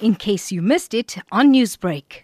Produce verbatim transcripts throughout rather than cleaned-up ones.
in case you missed it on Newsbreak.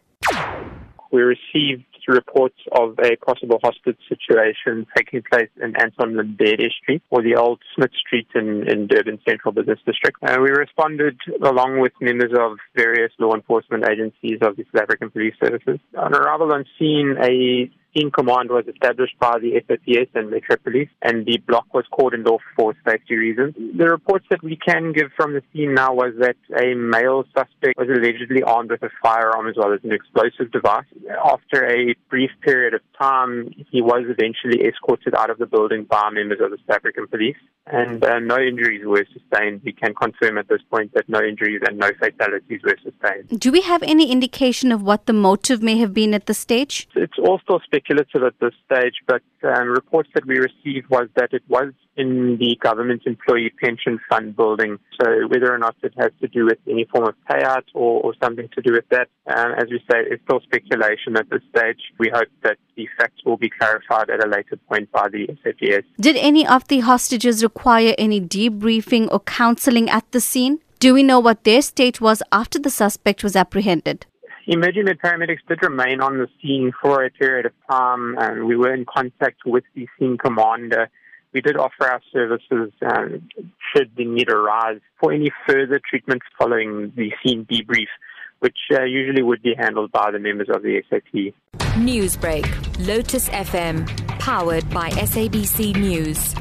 We received reports of a possible hostage situation taking place in Anton Lembede Street, or the old Smith Street in, in Durban Central Business District. Uh, we responded along with members of various law enforcement agencies of the South African Police Services. On arrival on scene, a scene command was established by the S A P S and Metro Police, and the block was cordoned off for safety reasons. The reports that we can give from the scene now was that a male suspect was allegedly armed with a firearm as well as an explosive device. After a brief period of time, he was eventually escorted out of the building by members of the South African Police, and uh, no injuries were sustained. We can confirm at this point that no injuries and no fatalities were sustained. Do we have any indication of what the motive may have been at this stage? It's all still speculative. speculative at this stage, but um, reports that we received was that it was in the Government Employee Pension Fund building. So whether or not it has to do with any form of payout or, or something to do with that, um, as we say, it's still speculation at this stage. We hope that the facts will be clarified at a later point by the S A P S. Did any of the hostages require any debriefing or counselling at the scene? Do we know what their state was after the suspect was apprehended? Emer-G-med paramedics did remain on the scene for a period of time, and we were in contact with the scene commander. We did offer our services um, should the need arise for any further treatment following the scene debrief, which uh, usually would be handled by the members of the S A T. Newsbreak, Lotus F M, powered by S A B C News.